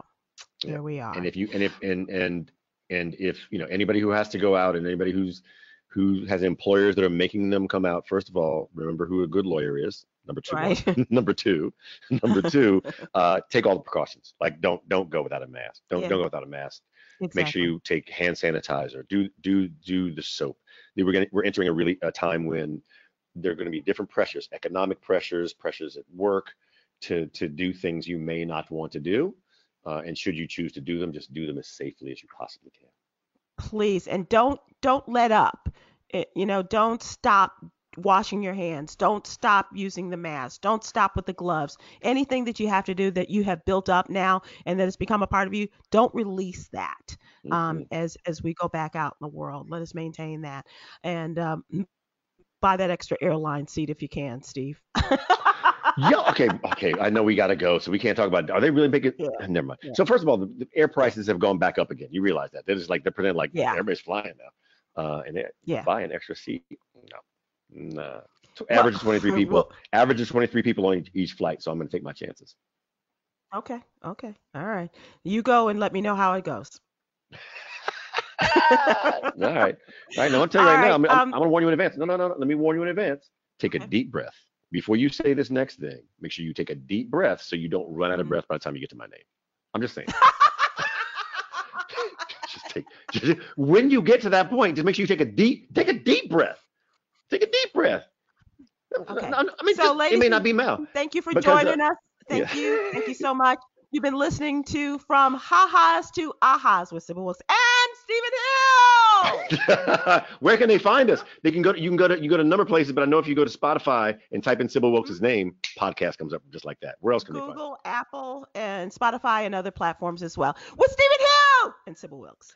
yeah. here we are. And if you and if and and and if you know anybody who has to go out and anybody who's who has employers that are making them come out, first of all, remember who a good lawyer is. Number two, right. number two, number two, uh, take all the precautions. Like don't, don't go without a mask. Don't, yeah. don't go without a mask. Exactly. Make sure you take hand sanitizer, do, do, do the soap. We're going to, we're entering a really a time when there are going to be different pressures, economic pressures, pressures at work to, to do things you may not want to do. Uh, and should you choose to do them, just do them as safely as you possibly can. Please. And don't, don't let up, it, you know, don't stop washing your hands. Don't stop using the mask. Don't stop with the gloves. Anything that you have to do that you have built up now and that has become a part of you, don't release that mm-hmm. um, as as we go back out in the world. Let us maintain that. And um, buy that extra airline seat if you can, Steve. yeah, okay, okay. I know we got to go, so we can't talk about, are they really making, yeah. never mind. Yeah. So first of all, the, the air prices have gone back up again. You realize that. They're just like, they're pretending like yeah. everybody's flying now. Uh, and yeah. buy an extra seat. No. Nah. Average well, twenty-three people. Average of twenty-three people on each, each flight. So I'm going to take my chances. Okay. Okay. All right. You go and let me know how it goes. All right. All right. No, I'm telling you right, right now. I'm, um, I'm, I'm going to warn you in advance. No, no, no, no. Let me warn you in advance. Take okay. a deep breath before you say this next thing. Make sure you take a deep breath so you don't run out of breath by the time you get to my name. I'm just saying. just take. Just, when you get to that point, just make sure you take a deep. Take a deep breath. Take a deep breath. Okay. I mean, so, just, ladies, it may not be Mal. Thank you for because, joining uh, us. Thank yeah. you. Thank you so much. You've been listening to From Ha-Ha's to Aha's with Sybil Wilkes and Stephen Hill. Where can they find us? They can go. To, you can go to. You go to a number of places, but I know if you go to Spotify and type in Sybil Wilkes' name, podcast comes up just like that. Where else can Google, they find Google, Apple, and Spotify and other platforms as well with Stephen Hill and Sybil Wilkes.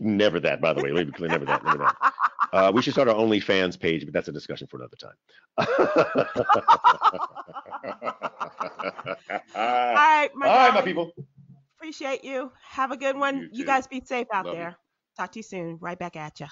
Never that, by the way. Never that. Never that. Uh, we should start our OnlyFans page, but that's a discussion for another time. All right, my, All right, my people. appreciate you. Have a good one. You, you guys be safe out Love there. You. Talk to you soon. Right back at you.